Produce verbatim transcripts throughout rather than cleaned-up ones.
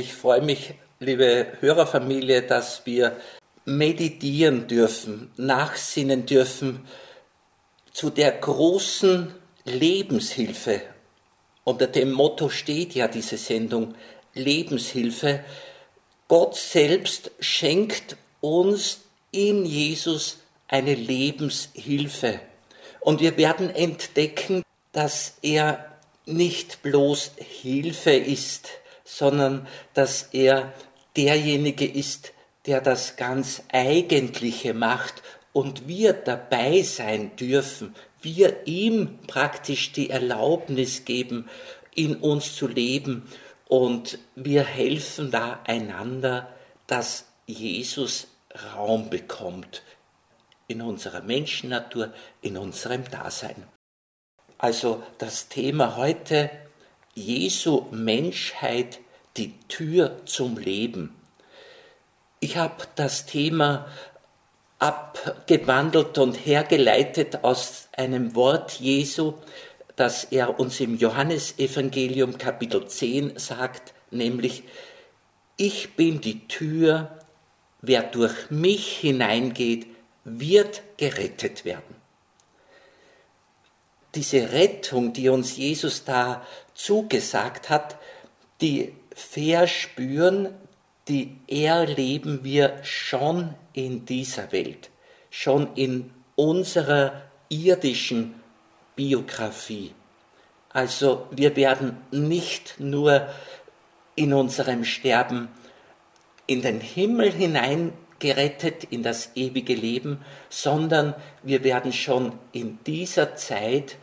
ich freue mich, liebe Hörerfamilie, dass wir meditieren dürfen, nachsinnen dürfen zu der großen Lebenshilfe. Unter dem Motto steht ja diese Sendung, Lebenshilfe. Gott selbst schenkt uns in Jesus eine Lebenshilfe. Und wir werden entdecken, dass er nicht bloß Hilfe ist, sondern dass er derjenige ist, der das ganz Eigentliche macht und wir dabei sein dürfen, wir ihm praktisch die Erlaubnis geben, in uns zu leben und wir helfen da einander, dass Jesus Raum bekommt in unserer Menschennatur, in unserem Dasein. Also das Thema heute, Jesu Menschheit, die Tür zum Leben. Ich habe das Thema abgewandelt und hergeleitet aus einem Wort Jesu, das er uns im Johannesevangelium Kapitel zehn sagt, nämlich, ich bin die Tür, wer durch mich hineingeht, wird gerettet werden. Diese Rettung, die uns Jesus da zugesagt hat, die verspüren, die erleben wir schon in dieser Welt, schon in unserer irdischen Biografie. Also wir werden nicht nur in unserem Sterben in den Himmel hineingerettet, in das ewige Leben, sondern wir werden schon in dieser Zeit,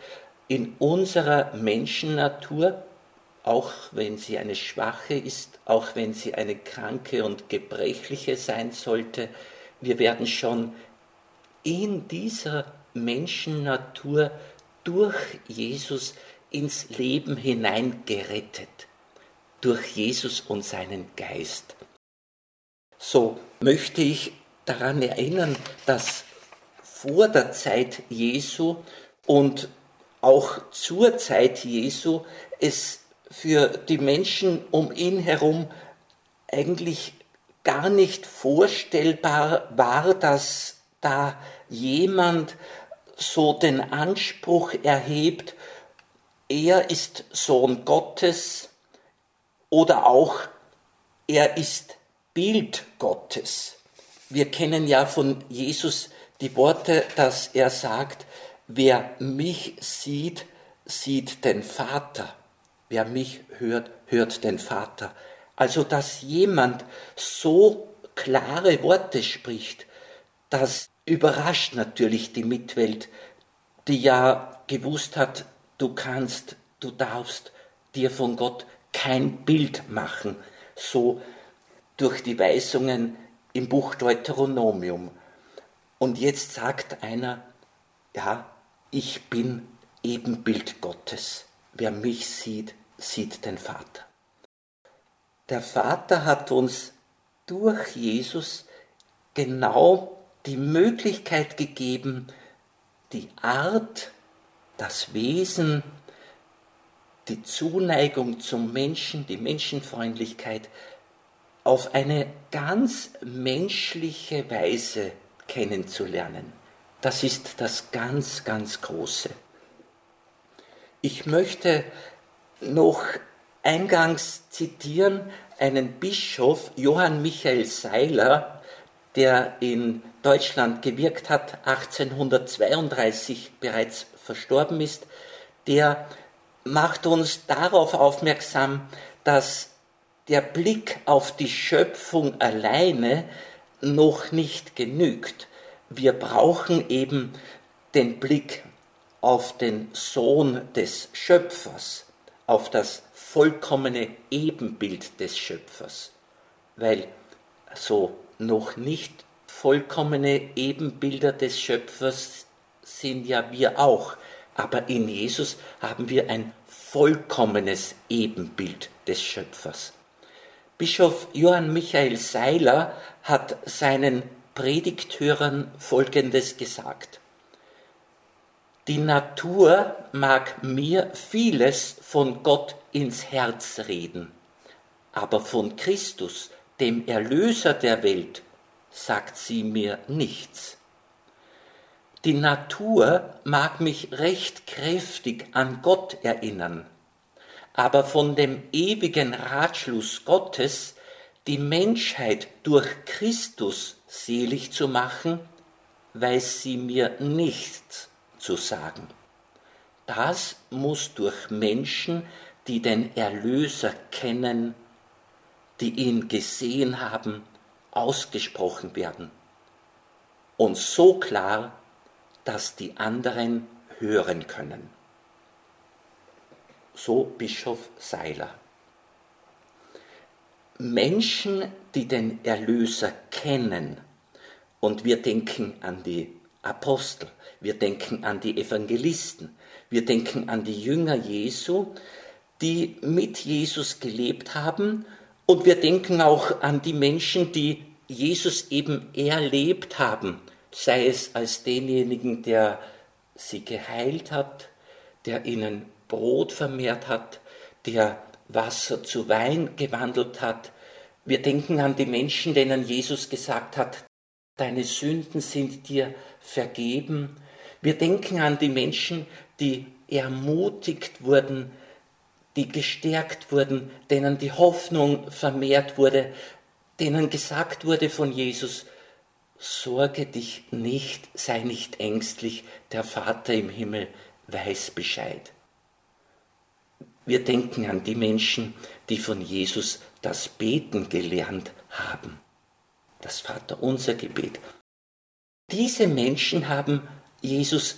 in unserer Menschennatur, auch wenn sie eine schwache ist, auch wenn sie eine kranke und gebrechliche sein sollte, wir werden schon in dieser Menschennatur durch Jesus ins Leben hineingerettet, durch Jesus und seinen Geist. So möchte ich daran erinnern, dass vor der Zeit Jesu und auch zur Zeit Jesu es für die Menschen um ihn herum eigentlich gar nicht vorstellbar war, dass da jemand so den Anspruch erhebt, er ist Sohn Gottes oder auch er ist Bild Gottes. Wir kennen ja von Jesus die Worte, dass er sagt, wer mich sieht, sieht den Vater. Wer mich hört, hört den Vater. Also, dass jemand so klare Worte spricht, das überrascht natürlich die Mitwelt, die ja gewusst hat, du kannst, du darfst dir von Gott kein Bild machen. So durch die Weisungen im Buch Deuteronomium. Und jetzt sagt einer, ja, ich bin Ebenbild Gottes. Wer mich sieht, sieht den Vater. Der Vater hat uns durch Jesus genau die Möglichkeit gegeben, die Art, das Wesen, die Zuneigung zum Menschen, die Menschenfreundlichkeit auf eine ganz menschliche Weise kennenzulernen. Das ist das ganz, ganz Große. Ich möchte noch eingangs zitieren einen Bischof, Johann Michael Seiler, der in Deutschland gewirkt hat, achtzehnhundertzweiunddreißig bereits verstorben ist. Der macht uns darauf aufmerksam, dass der Blick auf die Schöpfung alleine noch nicht genügt. Wir brauchen eben den Blick auf den Sohn des Schöpfers, auf das vollkommene Ebenbild des Schöpfers. Weil so noch nicht vollkommene Ebenbilder des Schöpfers sind ja wir auch, aber in Jesus haben wir ein vollkommenes Ebenbild des Schöpfers. Bischof Johann Michael Seiler hat seinen Predigthörern Folgendes gesagt: Die Natur mag mir vieles von Gott ins Herz reden, aber von Christus, dem Erlöser der Welt, sagt sie mir nichts. Die Natur mag mich recht kräftig an Gott erinnern, aber von dem ewigen Ratschluss Gottes, die Menschheit durch Christus selig zu machen, weiß sie mir nichts zu sagen. Das muss durch Menschen, die den Erlöser kennen, die ihn gesehen haben, ausgesprochen werden. Und so klar, dass die anderen hören können. So Bischof Seiler. Menschen, die den Erlöser kennen, und wir denken an die Apostel, wir denken an die Evangelisten, wir denken an die Jünger Jesu, die mit Jesus gelebt haben, und wir denken auch an die Menschen, die Jesus eben erlebt haben, sei es als denjenigen, der sie geheilt hat, der ihnen Brot vermehrt hat, der Wasser zu Wein gewandelt hat. Wir denken an die Menschen, denen Jesus gesagt hat, deine Sünden sind dir vergeben. Wir denken an die Menschen, die ermutigt wurden, die gestärkt wurden, denen die Hoffnung vermehrt wurde, denen gesagt wurde von Jesus, sorge dich nicht, sei nicht ängstlich, der Vater im Himmel weiß Bescheid. Wir denken an die Menschen, die von Jesus das Beten gelernt haben, das Vaterunser Gebet. Diese Menschen haben Jesus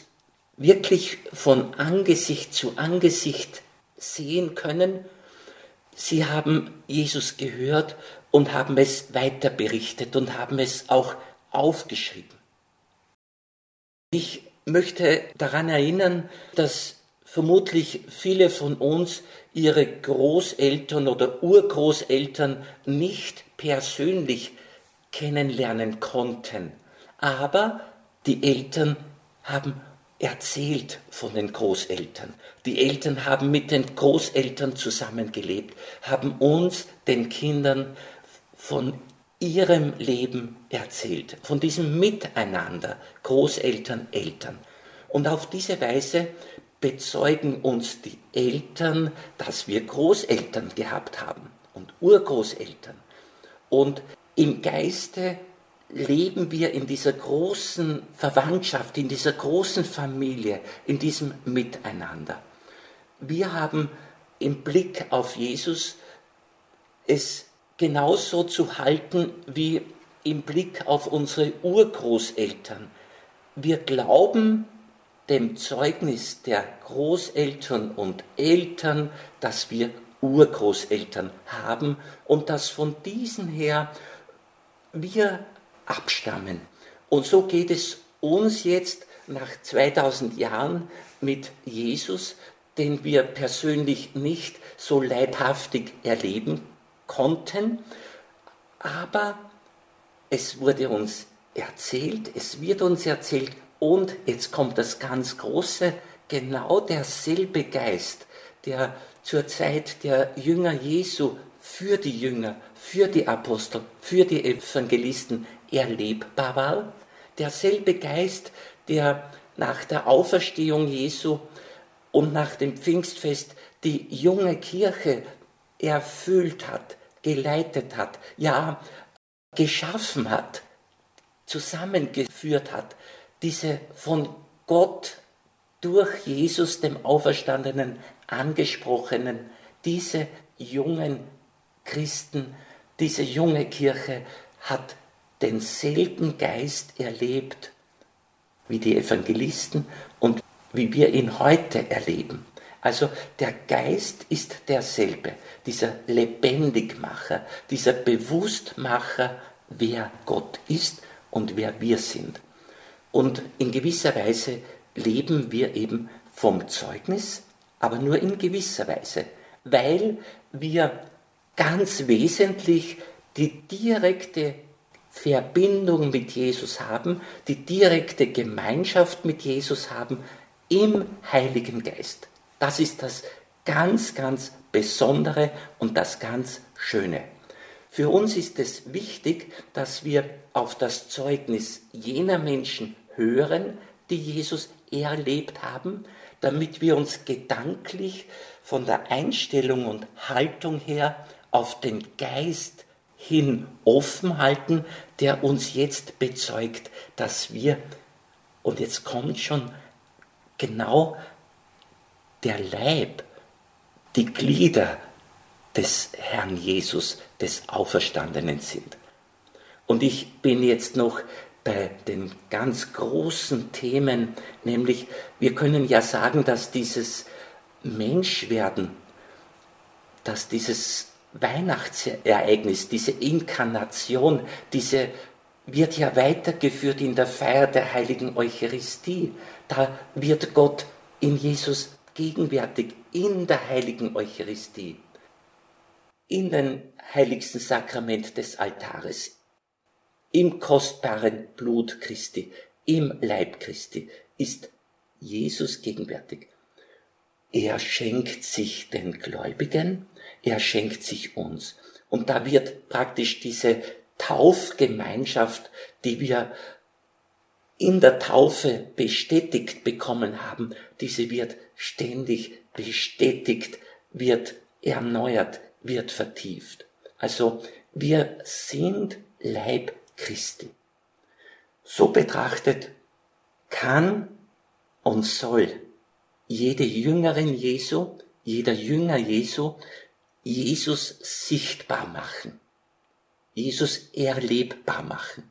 wirklich von Angesicht zu Angesicht sehen können. Sie haben Jesus gehört und haben es weiterberichtet und haben es auch aufgeschrieben. Ich möchte daran erinnern, dass vermutlich viele von uns ihre Großeltern oder Urgroßeltern nicht persönlich kennenlernen konnten. Aber die Eltern haben erzählt von den Großeltern. Die Eltern haben mit den Großeltern zusammengelebt, haben uns, den Kindern, von ihrem Leben erzählt, von diesem Miteinander, Großeltern, Eltern. Und auf diese Weise bezeugen uns die Eltern, dass wir Großeltern gehabt haben und Urgroßeltern. Und im Geiste leben wir in dieser großen Verwandtschaft, in dieser großen Familie, in diesem Miteinander. Wir haben im Blick auf Jesus es genauso zu halten wie im Blick auf unsere Urgroßeltern. Wir glauben dem Zeugnis der Großeltern und Eltern, dass wir Urgroßeltern haben und dass von diesen her wir abstammen. Und so geht es uns jetzt nach zweitausend Jahren mit Jesus, den wir persönlich nicht so leibhaftig erleben konnten, aber es wurde uns erzählt, es wird uns erzählt. Und jetzt kommt das ganz Große, genau derselbe Geist, der zur Zeit der Jünger Jesu für die Jünger, für die Apostel, für die Evangelisten erlebbar war. Derselbe Geist, der nach der Auferstehung Jesu und nach dem Pfingstfest die junge Kirche erfüllt hat, geleitet hat, ja, geschaffen hat, zusammengeführt hat. Diese von Gott durch Jesus, dem Auferstandenen, angesprochenen, diese jungen Christen, diese junge Kirche hat denselben Geist erlebt wie die Evangelisten und wie wir ihn heute erleben. Also der Geist ist derselbe, dieser Lebendigmacher, dieser Bewusstmacher, wer Gott ist und wer wir sind. Und in gewisser Weise leben wir eben vom Zeugnis, aber nur in gewisser Weise, weil wir ganz wesentlich die direkte Verbindung mit Jesus haben, die direkte Gemeinschaft mit Jesus haben im Heiligen Geist. Das ist das ganz, ganz Besondere und das ganz Schöne. Für uns ist es wichtig, dass wir auf das Zeugnis jener Menschen hören, die Jesus erlebt haben, damit wir uns gedanklich von der Einstellung und Haltung her auf den Geist hin offen halten, der uns jetzt bezeugt, dass wir, und jetzt kommt schon genau der Leib, die Glieder des Herrn Jesus, des Auferstandenen sind. Und ich bin jetzt noch bei den ganz großen Themen, nämlich wir können ja sagen, dass dieses Menschwerden, dass dieses Weihnachtsereignis, diese Inkarnation, diese wird ja weitergeführt in der Feier der heiligen Eucharistie. Da wird Gott in Jesus gegenwärtig, in der heiligen Eucharistie, in dem heiligsten Sakrament des Altares, im kostbaren Blut Christi, im Leib Christi ist Jesus gegenwärtig. Er schenkt sich den Gläubigen, er schenkt sich uns. Und da wird praktisch diese Taufgemeinschaft, die wir in der Taufe bestätigt bekommen haben, diese wird ständig bestätigt, wird erneuert, wird vertieft. Also wir sind Leib Christi. So betrachtet kann und soll jede Jüngerin Jesu, jeder Jünger Jesu, Jesus sichtbar machen, Jesus erlebbar machen.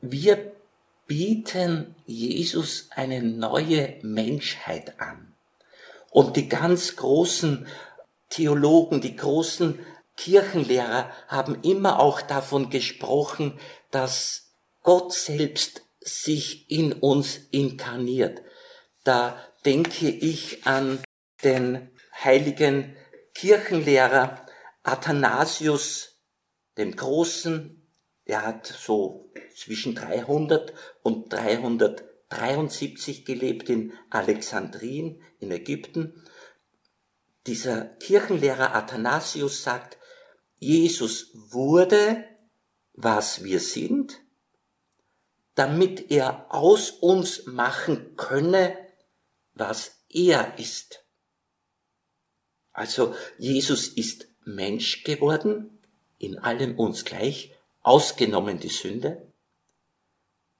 Wir bieten Jesus eine neue Menschheit an. Und die ganz großen Theologen, die großen Kirchenlehrer haben immer auch davon gesprochen, dass Gott selbst sich in uns inkarniert. Da denke ich an den heiligen Kirchenlehrer Athanasius, den Großen. Der hat so zwischen dreihundert und dreihundertdreiundsiebzig gelebt in Alexandrien in Ägypten. Dieser Kirchenlehrer Athanasius sagt, Jesus wurde, was wir sind, damit er aus uns machen könne, was er ist. Also Jesus ist Mensch geworden, in allem uns gleich, ausgenommen die Sünde.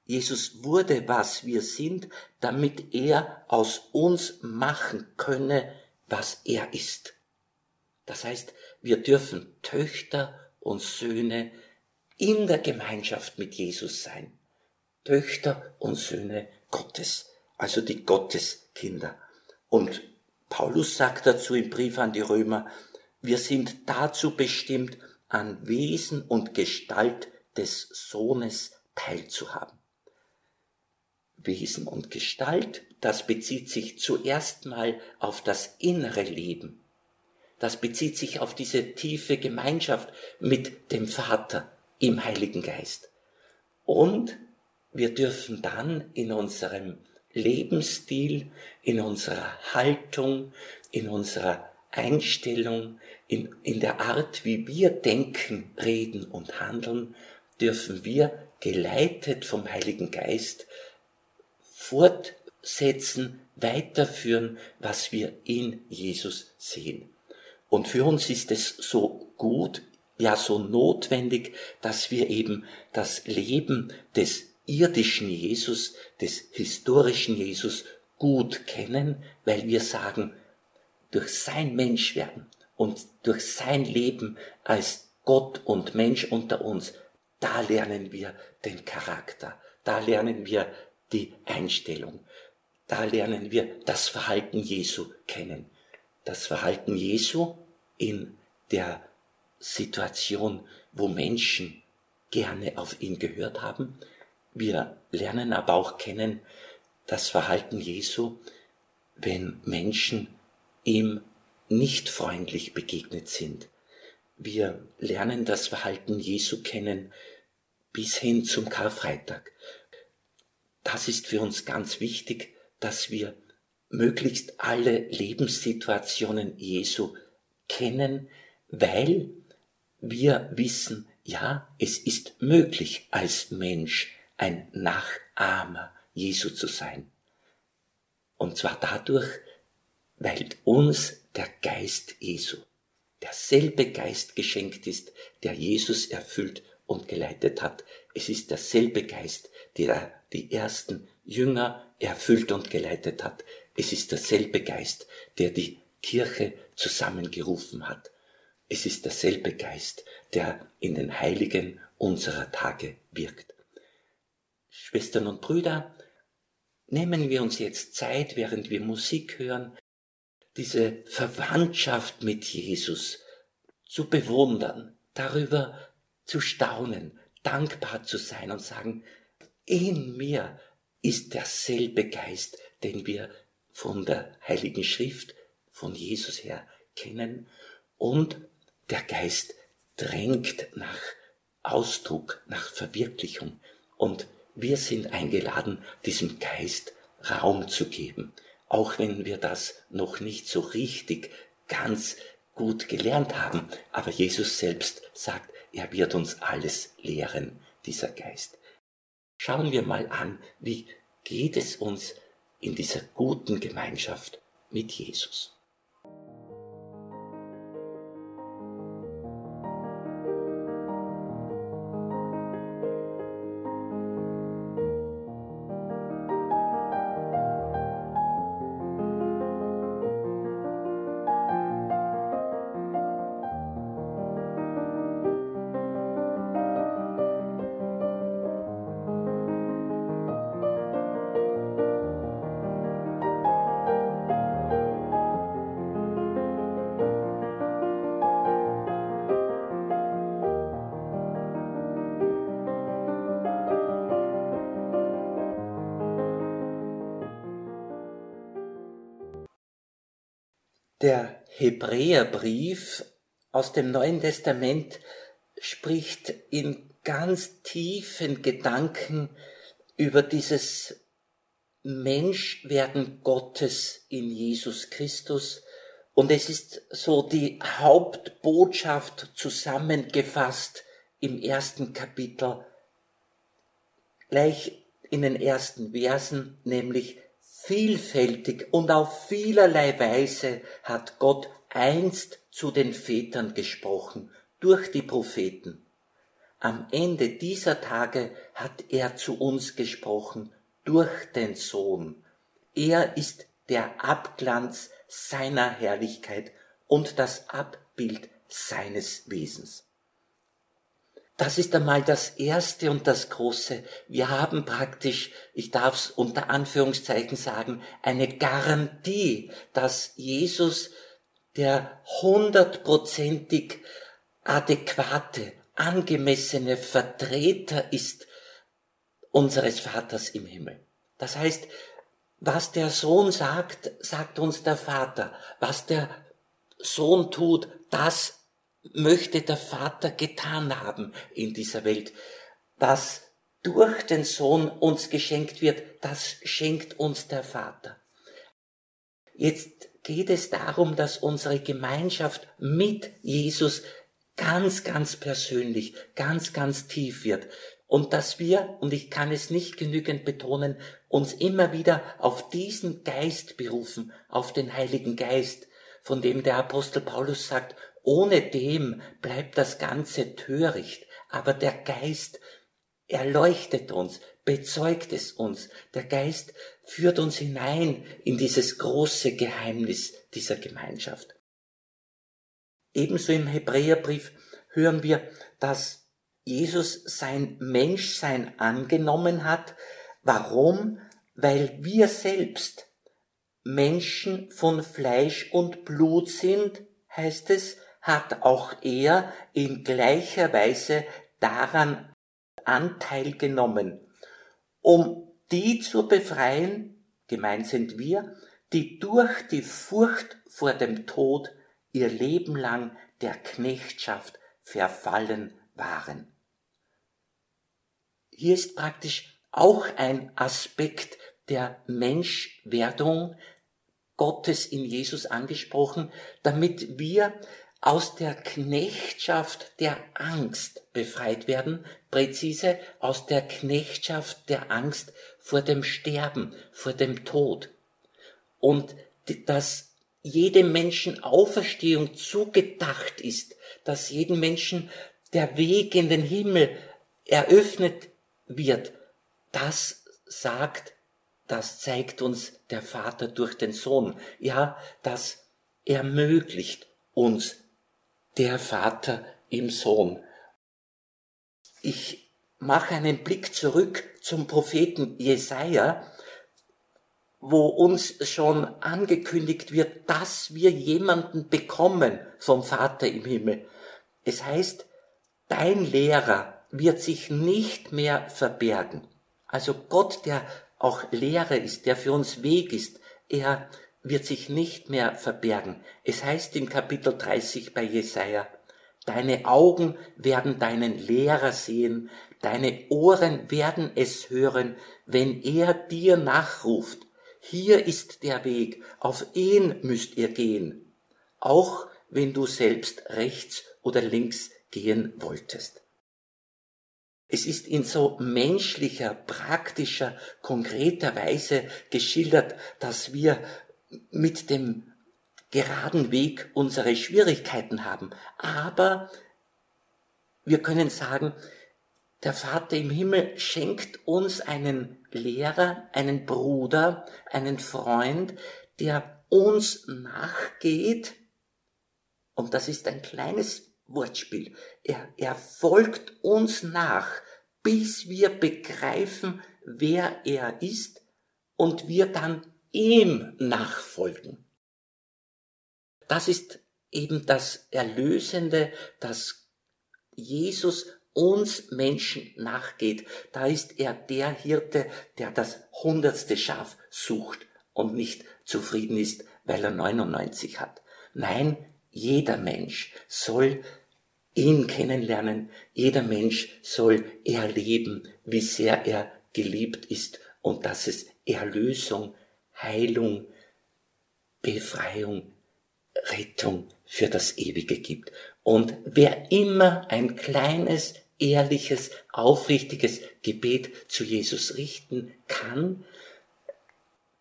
Jesus wurde, was wir sind, damit er aus uns machen könne, was er ist. Das heißt, wir dürfen Töchter und Söhne in der Gemeinschaft mit Jesus sein. Töchter und Söhne Gottes, also die Gotteskinder. Und Paulus sagt dazu im Brief an die Römer, wir sind dazu bestimmt, an Wesen und Gestalt des Sohnes teilzuhaben. Wesen und Gestalt, das bezieht sich zuerst mal auf das innere Leben. Das bezieht sich auf diese tiefe Gemeinschaft mit dem Vater im Heiligen Geist. Und wir dürfen dann in unserem Lebensstil, in unserer Haltung, in unserer Einstellung, in, in der Art, wie wir denken, reden und handeln, dürfen wir, geleitet vom Heiligen Geist, fortsetzen, weiterführen, was wir in Jesus sehen. Und für uns ist es so gut, ja so notwendig, dass wir eben das Leben des irdischen Jesus, des historischen Jesus gut kennen, weil wir sagen, durch sein Menschwerden und durch sein Leben als Gott und Mensch unter uns, da lernen wir den Charakter, da lernen wir die Einstellung, da lernen wir das Verhalten Jesu kennen. Das Verhalten Jesu in der Situation, wo Menschen gerne auf ihn gehört haben. Wir lernen aber auch kennen das Verhalten Jesu, wenn Menschen ihm nicht freundlich begegnet sind. Wir lernen das Verhalten Jesu kennen bis hin zum Karfreitag. Das ist für uns ganz wichtig, dass wir möglichst alle Lebenssituationen Jesu kennen, weil wir wissen, ja, es ist möglich, als Mensch ein Nachahmer Jesu zu sein. Und zwar dadurch, weil uns der Geist Jesu, derselbe Geist geschenkt ist, der Jesus erfüllt und geleitet hat. Es ist derselbe Geist, der die ersten Jünger erfüllt und geleitet hat. Es ist derselbe Geist, der die Kirche zusammengerufen hat. Es ist derselbe Geist, der in den Heiligen unserer Tage wirkt. Schwestern und Brüder, nehmen wir uns jetzt Zeit, während wir Musik hören, diese Verwandtschaft mit Jesus zu bewundern, darüber zu staunen, dankbar zu sein und sagen, in mir ist derselbe Geist, den wir von der Heiligen Schrift, von Jesus her kennen, und der Geist drängt nach Ausdruck, nach Verwirklichung, und wir sind eingeladen, diesem Geist Raum zu geben, auch wenn wir das noch nicht so richtig ganz gut gelernt haben, aber Jesus selbst sagt, er wird uns alles lehren, dieser Geist. Schauen wir mal an, wie geht es uns in dieser guten Gemeinschaft mit Jesus. Der Hebräerbrief aus dem Neuen Testament spricht in ganz tiefen Gedanken über dieses Menschwerden Gottes in Jesus Christus, und es ist so die Hauptbotschaft zusammengefasst im ersten Kapitel, gleich in den ersten Versen, nämlich: Vielfältig und auf vielerlei Weise hat Gott einst zu den Vätern gesprochen, durch die Propheten. Am Ende dieser Tage hat er zu uns gesprochen, durch den Sohn. Er ist der Abglanz seiner Herrlichkeit und das Abbild seines Wesens. Das ist einmal das Erste und das Große. Wir haben praktisch, ich darf es unter Anführungszeichen sagen, eine Garantie, dass Jesus der hundertprozentig adäquate, angemessene Vertreter ist unseres Vaters im Himmel. Das heißt, was der Sohn sagt, sagt uns der Vater. Was der Sohn tut, das ist, möchte der Vater getan haben in dieser Welt. Das durch den Sohn uns geschenkt wird, das schenkt uns der Vater. Jetzt geht es darum, dass unsere Gemeinschaft mit Jesus ganz, ganz persönlich, ganz, ganz tief wird. Und dass wir, und ich kann es nicht genügend betonen, uns immer wieder auf diesen Geist berufen, auf den Heiligen Geist, von dem der Apostel Paulus sagt, ohne dem bleibt das Ganze töricht, aber der Geist erleuchtet uns, bezeugt es uns. Der Geist führt uns hinein in dieses große Geheimnis dieser Gemeinschaft. Ebenso im Hebräerbrief hören wir, dass Jesus sein Menschsein angenommen hat. Warum? Weil wir selbst Menschen von Fleisch und Blut sind, heißt es, hat auch er in gleicher Weise daran Anteil genommen, um die zu befreien, gemeint sind wir, die durch die Furcht vor dem Tod ihr Leben lang der Knechtschaft verfallen waren. Hier ist praktisch auch ein Aspekt der Menschwerdung, Gottes in Jesus angesprochen, damit wir aus der Knechtschaft der Angst befreit werden, präzise aus der Knechtschaft der Angst vor dem Sterben, vor dem Tod. Und dass jedem Menschen Auferstehung zugedacht ist, dass jedem Menschen der Weg in den Himmel eröffnet wird, das sagt, das zeigt uns der Vater durch den Sohn. Ja, das ermöglicht uns der Vater im Sohn. Ich mache einen Blick zurück zum Propheten Jesaja, wo uns schon angekündigt wird, dass wir jemanden bekommen vom Vater im Himmel. Es heißt, dein Lehrer wird sich nicht mehr verbergen. Also Gott, der auch Lehrer ist, der für uns Weg ist, er wird sich nicht mehr verbergen. Es heißt im Kapitel dreißig bei Jesaja, deine Augen werden deinen Lehrer sehen, deine Ohren werden es hören, wenn er dir nachruft. Hier ist der Weg, auf ihn müsst ihr gehen, auch wenn du selbst rechts oder links gehen wolltest. Es ist in so menschlicher, praktischer, konkreter Weise geschildert, dass wir mit dem geraden Weg unsere Schwierigkeiten haben. Aber wir können sagen, der Vater im Himmel schenkt uns einen Lehrer, einen Bruder, einen Freund, der uns nachgeht. Und das ist ein kleines Wortspiel. Er, er folgt uns nach, bis wir begreifen, wer er ist und wir dann ihm nachfolgen. Das ist eben das Erlösende, dass Jesus uns Menschen nachgeht. Da ist er der Hirte, der das hundertste Schaf sucht und nicht zufrieden ist, weil er neunundneunzig hat. Nein, jeder Mensch soll ihn kennenlernen, jeder Mensch soll erleben, wie sehr er geliebt ist und dass es Erlösung, Heilung, Befreiung, Rettung für das Ewige gibt. Und wer immer ein kleines, ehrliches, aufrichtiges Gebet zu Jesus richten kann,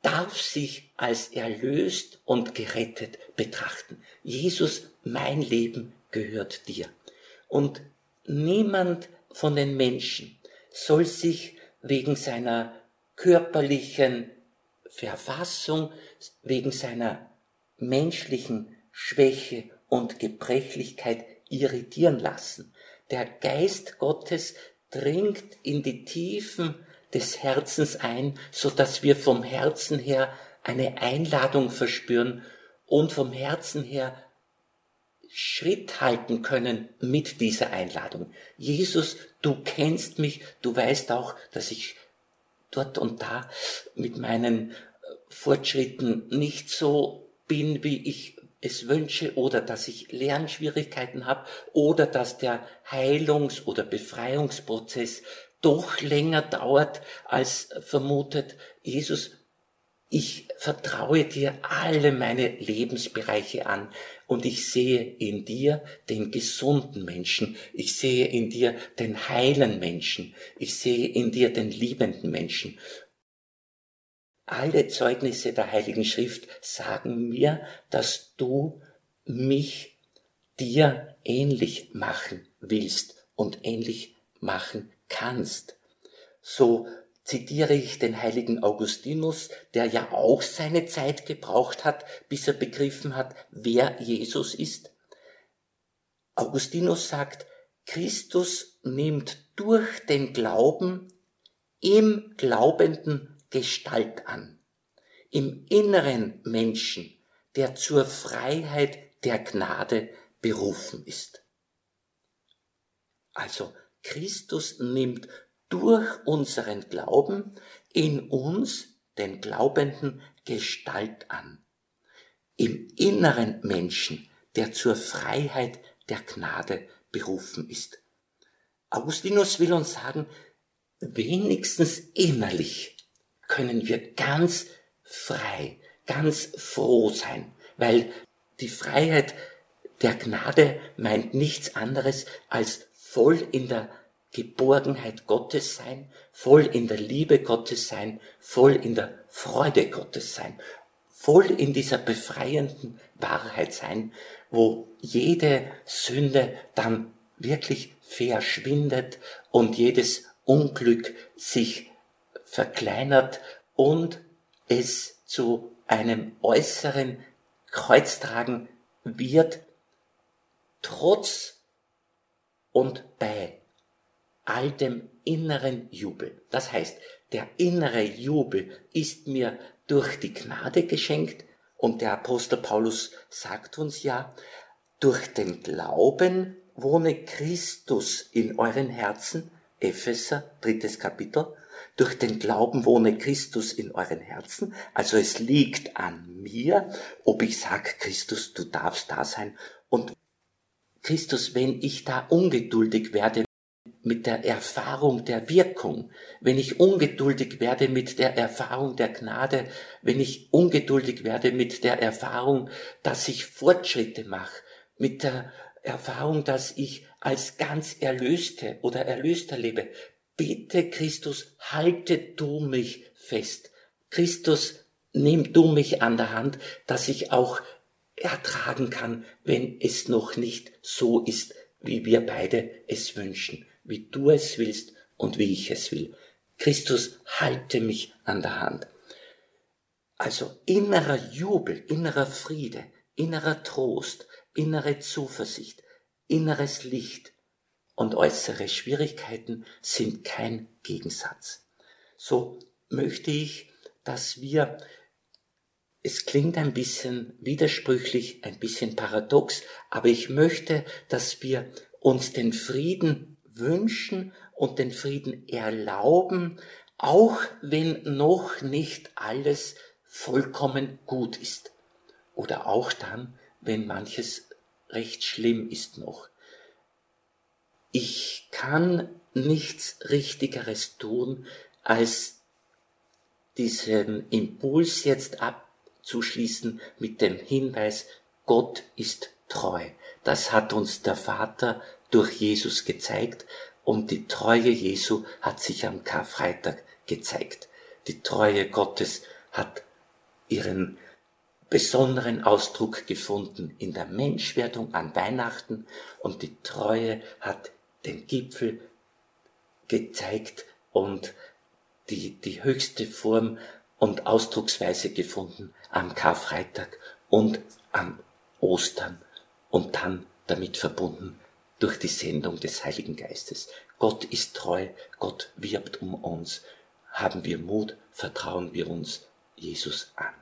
darf sich als erlöst und gerettet betrachten. Jesus, mein Leben gehört dir. Und niemand von den Menschen soll sich wegen seiner körperlichen Verfassung, wegen seiner menschlichen Schwäche und Gebrechlichkeit irritieren lassen. Der Geist Gottes dringt in die Tiefen des Herzens ein, so dass wir vom Herzen her eine Einladung verspüren und vom Herzen her Schritt halten können mit dieser Einladung. Jesus, du kennst mich, du weißt auch, dass ich dort und da mit meinen Fortschritten nicht so bin, wie ich es wünsche, oder dass ich Lernschwierigkeiten habe, oder dass der Heilungs- oder Befreiungsprozess doch länger dauert als vermutet. Jesus, ich vertraue dir alle meine Lebensbereiche an und ich sehe in dir den gesunden Menschen, ich sehe in dir den heilen Menschen, ich sehe in dir den liebenden Menschen. Alle Zeugnisse der Heiligen Schrift sagen mir, dass du mich dir ähnlich machen willst und ähnlich machen kannst. So zitiere ich den heiligen Augustinus, der ja auch seine Zeit gebraucht hat, bis er begriffen hat, wer Jesus ist. Augustinus sagt, Christus nimmt durch den Glauben im Glaubenden Gestalt an, im inneren Menschen, der zur Freiheit der Gnade berufen ist. Also Christus nimmt durch unseren Glauben in uns, den Glaubenden, Gestalt an, im inneren Menschen, der zur Freiheit der Gnade berufen ist. Augustinus will uns sagen, wenigstens innerlich können wir ganz frei, ganz froh sein, weil die Freiheit der Gnade meint nichts anderes als voll in der Geborgenheit Gottes sein, voll in der Liebe Gottes sein, voll in der Freude Gottes sein, voll in dieser befreienden Wahrheit sein, wo jede Sünde dann wirklich verschwindet und jedes Unglück sich verkleinert und es zu einem äußeren Kreuztragen wird, trotz und bei all dem inneren Jubel. Das heißt, der innere Jubel ist mir durch die Gnade geschenkt und der Apostel Paulus sagt uns ja, durch den Glauben wohne Christus in euren Herzen, Epheser, drittes Kapitel, durch den Glauben wohne Christus in euren Herzen, also es liegt an mir, ob ich sage, Christus, du darfst da sein und Christus, wenn ich da ungeduldig werde mit der Erfahrung der Wirkung, wenn ich ungeduldig werde mit der Erfahrung der Gnade, wenn ich ungeduldig werde mit der Erfahrung, dass ich Fortschritte mache, mit der Erfahrung, dass ich als ganz Erlöste oder Erlöster lebe. Bitte, Christus, halte du mich fest. Christus, nimm du mich an der Hand, dass ich auch ertragen kann, wenn es noch nicht so ist, wie wir beide es wünschen, wie du es willst und wie ich es will. Christus, halte mich an der Hand. Also innerer Jubel, innerer Friede, innerer Trost, innere Zuversicht, inneres Licht und äußere Schwierigkeiten sind kein Gegensatz. So möchte ich, dass wir, es klingt ein bisschen widersprüchlich, ein bisschen paradox, aber ich möchte, dass wir uns den Frieden wünschen und den Frieden erlauben, auch wenn noch nicht alles vollkommen gut ist. Oder auch dann, wenn manches recht schlimm ist noch. Ich kann nichts Richtigeres tun, als diesen Impuls jetzt abzuschließen mit dem Hinweis, Gott ist treu. Das hat uns der Vater durch Jesus gezeigt und die Treue Jesu hat sich am Karfreitag gezeigt. Die Treue Gottes hat ihren besonderen Ausdruck gefunden in der Menschwerdung an Weihnachten und die Treue hat den Gipfel gezeigt und die, die höchste Form und Ausdrucksweise gefunden am Karfreitag und am Ostern und dann damit verbunden durch die Sendung des Heiligen Geistes. Gott ist treu, Gott wirbt um uns. Haben wir Mut, vertrauen wir uns Jesus an.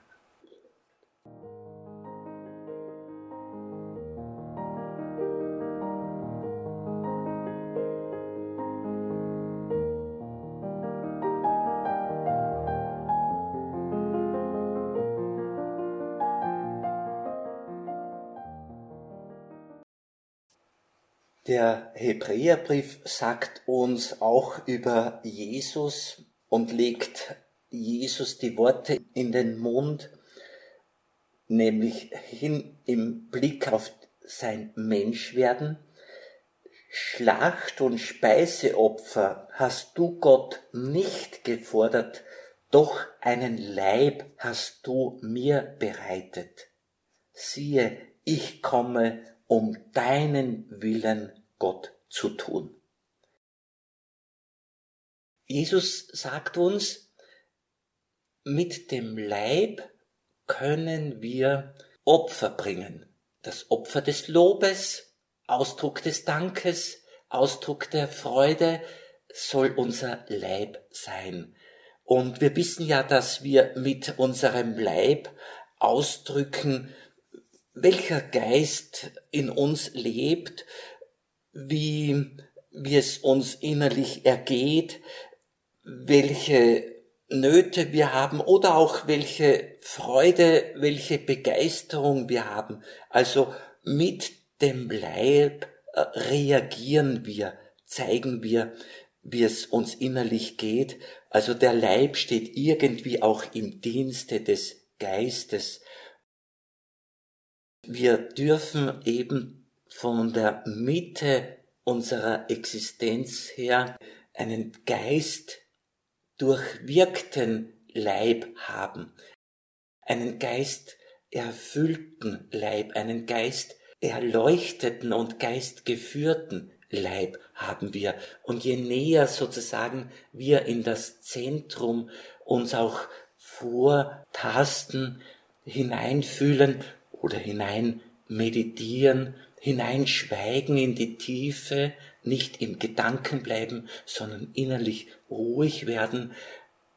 Der Hebräerbrief sagt uns auch über Jesus und legt Jesus die Worte in den Mund, nämlich hin im Blick auf sein Menschwerden. Schlacht- und Speiseopfer hast du Gott nicht gefordert, doch einen Leib hast du mir bereitet. Siehe, ich komme, um deinen Willen Gott zu tun. Jesus sagt uns, mit dem Leib können wir Opfer bringen. Das Opfer des Lobes, Ausdruck des Dankes, Ausdruck der Freude soll unser Leib sein. Und wir wissen ja, dass wir mit unserem Leib ausdrücken, welcher Geist in uns lebt, wie, wie es uns innerlich ergeht, welche Nöte wir haben oder auch welche Freude, welche Begeisterung wir haben. Also mit dem Leib reagieren wir, zeigen wir, wie es uns innerlich geht. Also der Leib steht irgendwie auch im Dienste des Geistes. Wir dürfen eben von der Mitte unserer Existenz her einen Geist durchwirkten Leib haben, einen Geist erfüllten Leib, einen Geist erleuchteten und geistgeführten Leib haben wir. Und je näher sozusagen wir in das Zentrum uns auch vortasten, hineinfühlen oder hineinmeditieren, hineinschweigen in die Tiefe, nicht im Gedanken bleiben, sondern innerlich ruhig werden,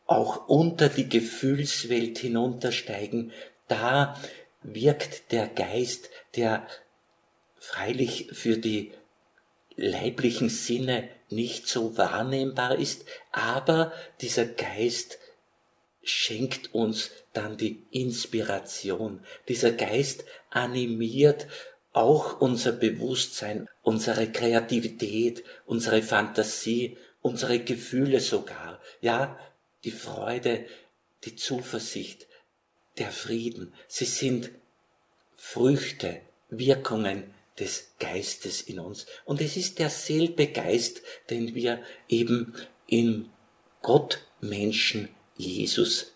auch unter die Gefühlswelt hinuntersteigen, da wirkt der Geist, der freilich für die leiblichen Sinne nicht so wahrnehmbar ist, aber dieser Geist schenkt uns dann die Inspiration. Dieser Geist animiert auch unser Bewusstsein, unsere Kreativität, unsere Fantasie, unsere Gefühle sogar, ja, die Freude, die Zuversicht, der Frieden. Sie sind Früchte, Wirkungen des Geistes in uns. Und es ist derselbe Geist, den wir eben im Gottmenschen Jesus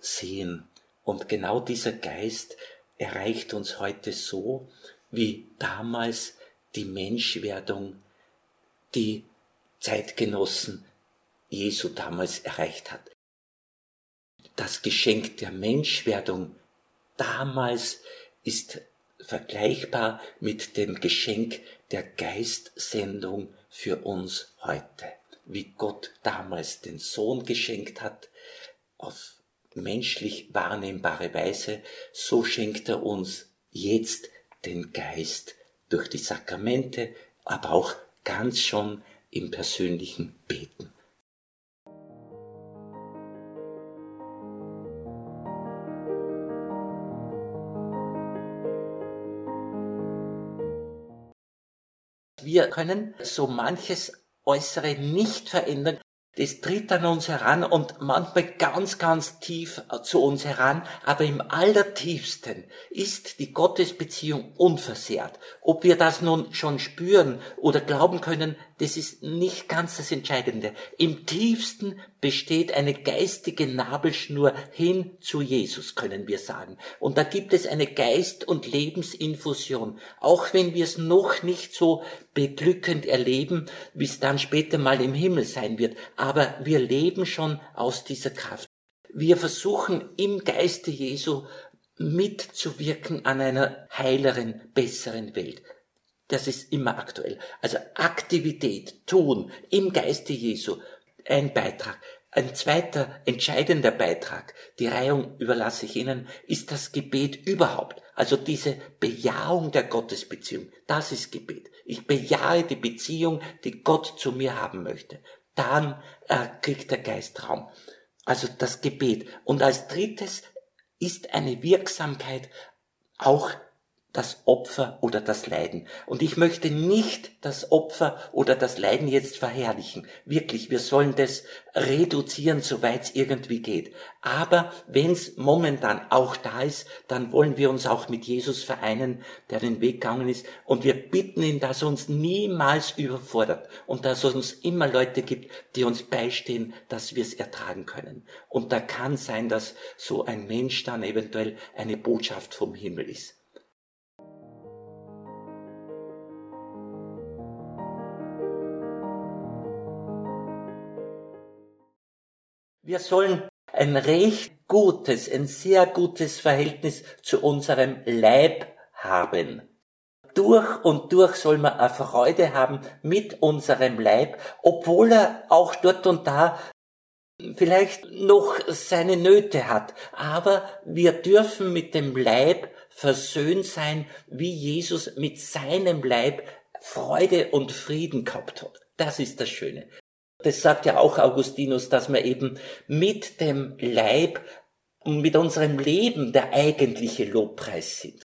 sehen. Und genau dieser Geist erreicht uns heute so, wie damals die Menschwerdung die Zeitgenossen Jesu damals erreicht hat. Das Geschenk der Menschwerdung damals ist vergleichbar mit dem Geschenk der Geistsendung für uns heute. Wie Gott damals den Sohn geschenkt hat, auf menschlich wahrnehmbare Weise, so schenkt er uns jetzt den Geist durch die Sakramente, aber auch ganz schon im persönlichen Beten. Wir können so manches Äußere nicht verändern. Das tritt an uns heran und manchmal ganz, ganz tief zu uns heran. Aber im Allertiefsten ist die Gottesbeziehung unversehrt. Ob wir das nun schon spüren oder glauben können, das ist nicht ganz das Entscheidende. Im Tiefsten besteht eine geistige Nabelschnur hin zu Jesus, können wir sagen. Und da gibt es eine Geist- und Lebensinfusion. Auch wenn wir es noch nicht so beglückend erleben, wie es dann später mal im Himmel sein wird. Aber wir leben schon aus dieser Kraft. Wir versuchen im Geiste Jesu mitzuwirken an einer heileren, besseren Welt. Das ist immer aktuell. Also Aktivität, Tun im Geiste Jesu, ein Beitrag. Ein zweiter entscheidender Beitrag, die Reihung überlasse ich Ihnen, ist das Gebet überhaupt. Also diese Bejahung der Gottesbeziehung, das ist Gebet. Ich bejahe die Beziehung, die Gott zu mir haben möchte. Dann äh, kriegt der Geist Raum. Also das Gebet. Und als drittes ist eine Wirksamkeit auch das Opfer oder das Leiden. Und ich möchte nicht das Opfer oder das Leiden jetzt verherrlichen. Wirklich, wir sollen das reduzieren, soweit es irgendwie geht. Aber wenn es momentan auch da ist, dann wollen wir uns auch mit Jesus vereinen, der den Weg gegangen ist. Und wir bitten ihn, dass er uns niemals überfordert und dass es uns immer Leute gibt, die uns beistehen, dass wir es ertragen können. Und da kann sein, dass so ein Mensch dann eventuell eine Botschaft vom Himmel ist. Wir sollen ein recht gutes, ein sehr gutes Verhältnis zu unserem Leib haben. Durch und durch soll man eine Freude haben mit unserem Leib, obwohl er auch dort und da vielleicht noch seine Nöte hat. Aber wir dürfen mit dem Leib versöhnt sein, wie Jesus mit seinem Leib Freude und Frieden gehabt hat. Das ist das Schöne. Das sagt ja auch Augustinus, dass wir eben mit dem Leib und mit unserem Leben der eigentliche Lobpreis sind.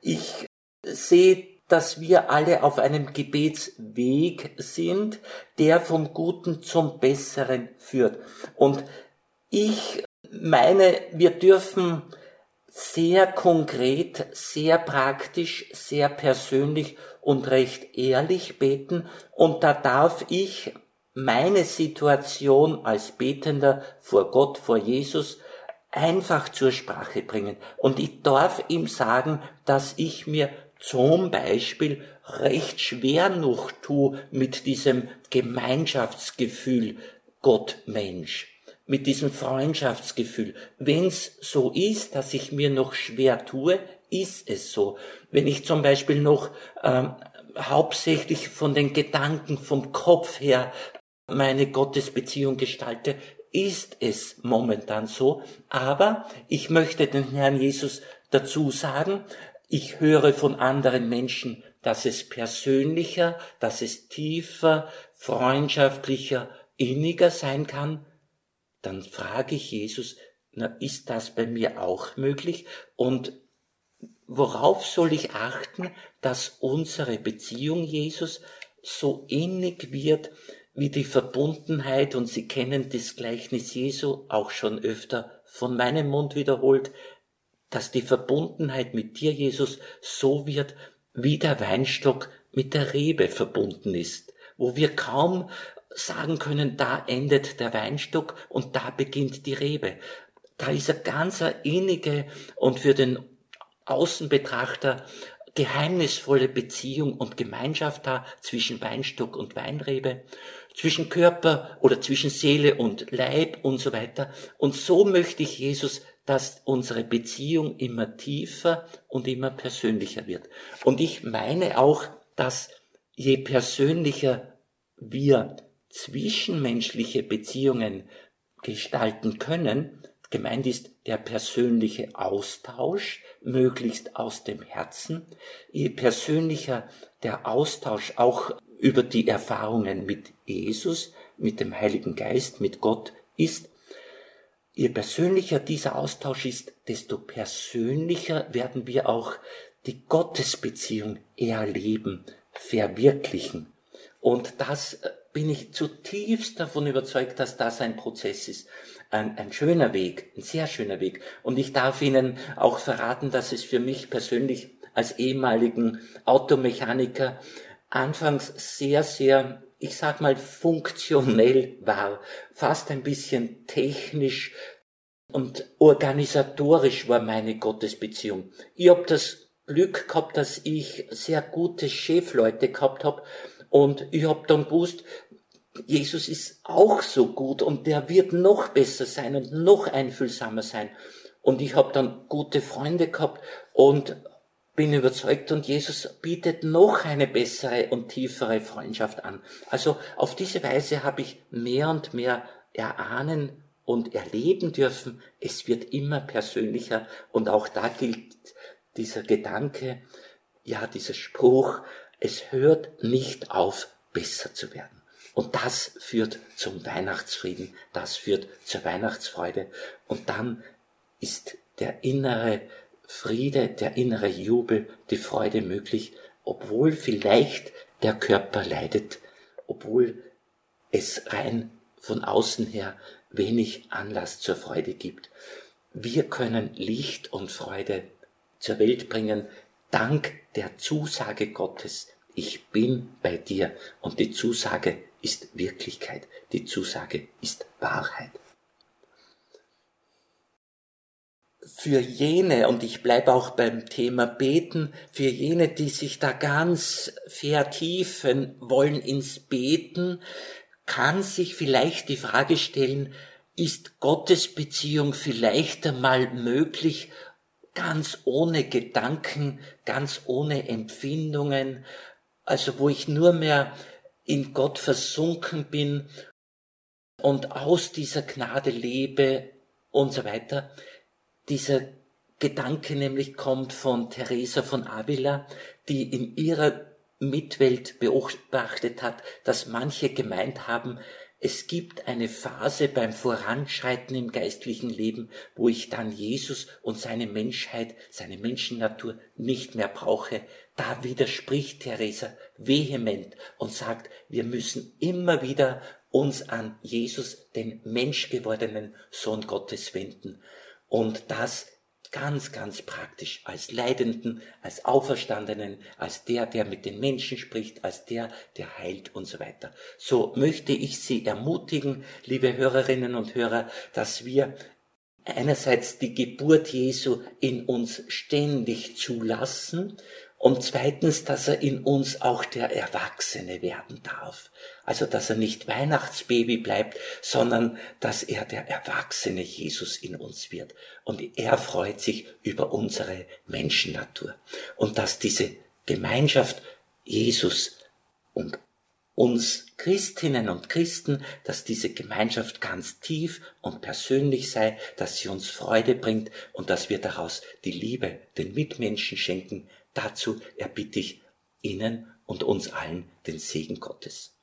Ich sehe dass wir alle auf einem Gebetsweg sind, der vom Guten zum Besseren führt. Und ich meine, wir dürfen sehr konkret, sehr praktisch, sehr persönlich und recht ehrlich beten. Und da darf ich meine Situation als Betender vor Gott, vor Jesus einfach zur Sprache bringen. Und ich darf ihm sagen, dass ich mir zum Beispiel recht schwer noch tue mit diesem Gemeinschaftsgefühl Gott-Mensch, mit diesem Freundschaftsgefühl. Wenn es so ist, dass ich mir noch schwer tue, ist es so. Wenn ich zum Beispiel noch äh, hauptsächlich von den Gedanken vom Kopf her meine Gottesbeziehung gestalte, ist es momentan so. Aber ich möchte den Herrn Jesus dazu sagen, ich höre von anderen Menschen, dass es persönlicher, dass es tiefer, freundschaftlicher, inniger sein kann. Dann frage ich Jesus, na, ist das bei mir auch möglich? Und worauf soll ich achten, dass unsere Beziehung, Jesus, so innig wird wie die Verbundenheit, und Sie kennen das Gleichnis Jesu auch schon öfter von meinem Mund wiederholt, dass die Verbundenheit mit dir, Jesus, so wird, wie der Weinstock mit der Rebe verbunden ist, wo wir kaum sagen können, da endet der Weinstock und da beginnt die Rebe. Da ist ein ganzer innige und für den Außenbetrachter geheimnisvolle Beziehung und Gemeinschaft da zwischen Weinstock und Weinrebe, zwischen Körper oder zwischen Seele und Leib und so weiter. Und so möchte ich, Jesus, dass unsere Beziehung immer tiefer und immer persönlicher wird. Und ich meine auch, dass je persönlicher wir zwischenmenschliche Beziehungen gestalten können, gemeint ist der persönliche Austausch, möglichst aus dem Herzen, je persönlicher der Austausch auch über die Erfahrungen mit Jesus, mit dem Heiligen Geist, mit Gott ist, je persönlicher dieser Austausch ist, desto persönlicher werden wir auch die Gottesbeziehung erleben, verwirklichen. Und das bin ich zutiefst davon überzeugt, dass das ein Prozess ist. Ein, ein schöner Weg, ein sehr schöner Weg. Und ich darf Ihnen auch verraten, dass es für mich persönlich als ehemaligen Automechaniker anfangs sehr, sehr, ich sag mal, funktionell war. Fast ein bisschen technisch und organisatorisch war meine Gottesbeziehung. Ich habe das Glück gehabt, dass ich sehr gute Chefleute gehabt habe. Und ich habe dann gewusst, Jesus ist auch so gut und der wird noch besser sein und noch einfühlsamer sein. Und ich habe dann gute Freunde gehabt und bin überzeugt, und Jesus bietet noch eine bessere und tiefere Freundschaft an. Also auf diese Weise habe ich mehr und mehr erahnen und erleben dürfen. Es wird immer persönlicher, und auch da gilt dieser Gedanke, ja, dieser Spruch, es hört nicht auf, besser zu werden. Und das führt zum Weihnachtsfrieden, das führt zur Weihnachtsfreude. Und dann ist der innere Friede, der innere Jubel, die Freude möglich, obwohl vielleicht der Körper leidet, obwohl es rein von außen her wenig Anlass zur Freude gibt. Wir können Licht und Freude zur Welt bringen, dank der Zusage Gottes, ich bin bei dir. Und die Zusage ist Wirklichkeit, die Zusage ist Wahrheit. Für jene, und ich bleibe auch beim Thema Beten, für jene, die sich da ganz vertiefen wollen ins Beten, kann sich vielleicht die Frage stellen, ist Gottesbeziehung vielleicht einmal möglich, ganz ohne Gedanken, ganz ohne Empfindungen, also wo ich nur mehr in Gott versunken bin und aus dieser Gnade lebe und so weiter. Dieser Gedanke nämlich kommt von Teresa von Avila, die in ihrer Mitwelt beobachtet hat, dass manche gemeint haben, Es gibt eine Phase beim Voranschreiten im geistlichen Leben, wo ich dann Jesus und seine Menschheit, seine Menschennatur nicht mehr brauche. Da widerspricht Teresa vehement und sagt, wir müssen immer wieder uns an Jesus, den menschgewordenen Sohn Gottes, wenden. Und das ganz, ganz praktisch, als Leidenden, als Auferstandenen, als der, der mit den Menschen spricht, als der, der heilt und so weiter. So möchte ich Sie ermutigen, liebe Hörerinnen und Hörer, dass wir einerseits die Geburt Jesu in uns ständig zulassen und zweitens, dass er in uns auch der Erwachsene werden darf. Also, dass er nicht Weihnachtsbaby bleibt, sondern dass er der erwachsene Jesus in uns wird. Und er freut sich über unsere Menschennatur. Und dass diese Gemeinschaft Jesus und uns Christinnen und Christen, dass diese Gemeinschaft ganz tief und persönlich sei, dass sie uns Freude bringt und dass wir daraus die Liebe den Mitmenschen schenken. Dazu erbitte ich Ihnen und uns allen den Segen Gottes.